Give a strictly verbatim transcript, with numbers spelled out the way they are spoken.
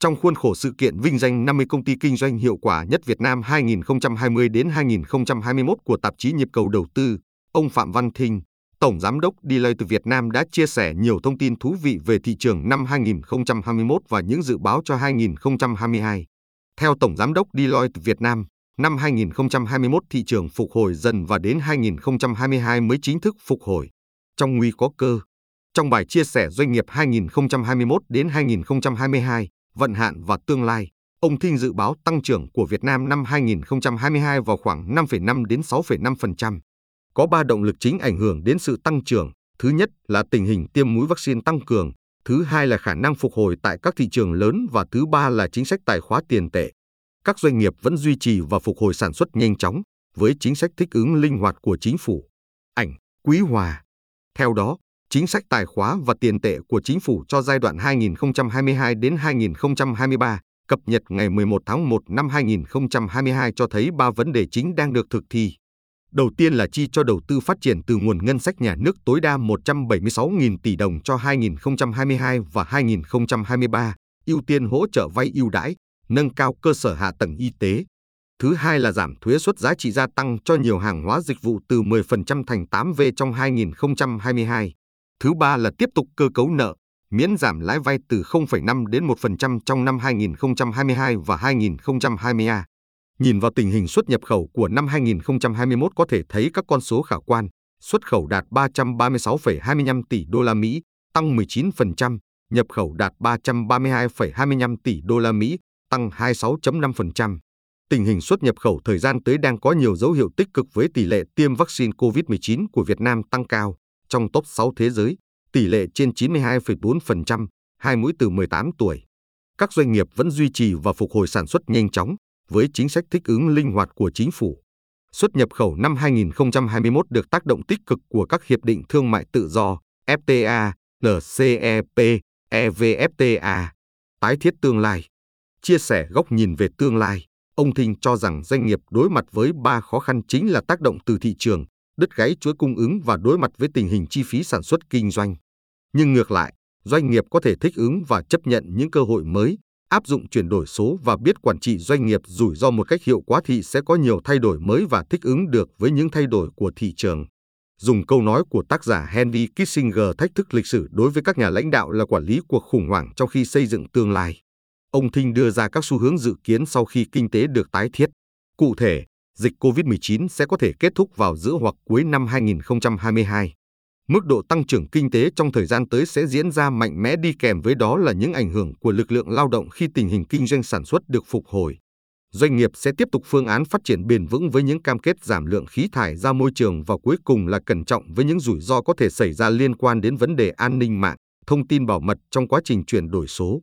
Trong khuôn khổ sự kiện vinh danh năm mươi công ty kinh doanh hiệu quả nhất Việt Nam hai nghìn không trăm hai mươi đến hai nghìn không trăm hai mươi mốt của tạp chí Nhịp cầu đầu tư, ông Phạm Văn Thinh, Tổng Giám đốc Deloitte Việt Nam đã chia sẻ nhiều thông tin thú vị về thị trường năm hai nghìn không trăm hai mươi mốt và những dự báo cho hai nghìn không trăm hai mươi hai. Theo Tổng Giám đốc Deloitte Việt Nam, năm hai nghìn không trăm hai mươi mốt thị trường phục hồi dần và đến hai nghìn không trăm hai mươi hai mới chính thức phục hồi. Trong nguy có cơ. Trong bài chia sẻ doanh nghiệp hai nghìn không trăm hai mươi mốt đến hai nghìn không trăm hai mươi hai, vận hạn và tương lai, ông Thinh dự báo tăng trưởng của Việt Nam năm hai nghìn không trăm hai mươi hai vào khoảng năm phẩy năm đến sáu phẩy năm phần trăm. Có ba động lực chính ảnh hưởng đến sự tăng trưởng. Thứ nhất là tình hình tiêm mũi vaccine tăng cường, thứ hai là khả năng phục hồi tại các thị trường lớn và thứ ba là chính sách tài khóa tiền tệ. Các doanh nghiệp vẫn duy trì và phục hồi sản xuất nhanh chóng với chính sách thích ứng linh hoạt của chính phủ. Ảnh Quý Hòa. Theo đó, chính sách tài khóa và tiền tệ của chính phủ cho giai đoạn hai nghìn không trăm hai mươi hai đến hai nghìn không trăm hai mươi ba, cập nhật ngày mười một tháng một năm hai nghìn không trăm hai mươi hai cho thấy ba vấn đề chính đang được thực thi. Đầu tiên là chi cho đầu tư phát triển từ nguồn ngân sách nhà nước tối đa một trăm bảy mươi sáu nghìn tỷ đồng cho hai nghìn không trăm hai mươi hai và hai nghìn không trăm hai mươi ba, ưu tiên hỗ trợ vay ưu đãi, nâng cao cơ sở hạ tầng y tế. Thứ hai là giảm thuế suất giá trị gia tăng cho nhiều hàng hóa dịch vụ từ mười phần trăm thành tám phần trăm trong hai nghìn không trăm hai mươi hai. Thứ ba là tiếp tục cơ cấu nợ, miễn giảm lãi vay từ không phẩy năm phần trăm đến một phần trăm trong năm hai nghìn không trăm hai mươi hai và hai nghìn không trăm hai mươi ba. Nhìn vào tình hình xuất nhập khẩu của năm hai nghìn không trăm hai mươi mốt có thể thấy các con số khả quan, xuất khẩu đạt ba trăm ba mươi sáu phẩy hai mươi lăm tỷ đô la Mỹ, tăng mười chín phần trăm, nhập khẩu đạt ba trăm ba mươi hai phẩy hai mươi lăm tỷ đô la Mỹ, tăng hai mươi sáu phẩy năm phần trăm. Tình hình xuất nhập khẩu thời gian tới đang có nhiều dấu hiệu tích cực với tỷ lệ tiêm vaccine covid mười chín của Việt Nam tăng cao. Trong top sáu thế giới, tỷ lệ trên chín mươi hai phẩy bốn phần trăm, hai mũi từ mười tám tuổi. Các doanh nghiệp vẫn duy trì và phục hồi sản xuất nhanh chóng với chính sách thích ứng linh hoạt của chính phủ. Xuất nhập khẩu năm hai nghìn không trăm hai mươi mốt được tác động tích cực của các hiệp định thương mại tự do, ép tê a, rờ xê e pê, e vê ép tê a. Tái thiết tương lai. Chia sẻ góc nhìn về tương lai, ông Thinh cho rằng doanh nghiệp đối mặt với ba khó khăn chính là tác động từ thị trường, đứt gãy chuỗi cung ứng và đối mặt với tình hình chi phí sản xuất kinh doanh. Nhưng ngược lại, doanh nghiệp có thể thích ứng và chấp nhận những cơ hội mới, áp dụng chuyển đổi số và biết quản trị doanh nghiệp rủi ro một cách hiệu quả thì sẽ có nhiều thay đổi mới và thích ứng được với những thay đổi của thị trường. Dùng câu nói của tác giả Henry Kissinger, thách thức lịch sử đối với các nhà lãnh đạo là quản lý cuộc khủng hoảng trong khi xây dựng tương lai. Ông Thinh đưa ra các xu hướng dự kiến sau khi kinh tế được tái thiết. Cụ thể, dịch covid mười chín sẽ có thể kết thúc vào giữa hoặc cuối năm hai nghìn không trăm hai mươi hai. Mức độ tăng trưởng kinh tế trong thời gian tới sẽ diễn ra mạnh mẽ, đi kèm với đó là những ảnh hưởng của lực lượng lao động khi tình hình kinh doanh sản xuất được phục hồi. Doanh nghiệp sẽ tiếp tục phương án phát triển bền vững với những cam kết giảm lượng khí thải ra môi trường và cuối cùng là cẩn trọng với những rủi ro có thể xảy ra liên quan đến vấn đề an ninh mạng, thông tin bảo mật trong quá trình chuyển đổi số.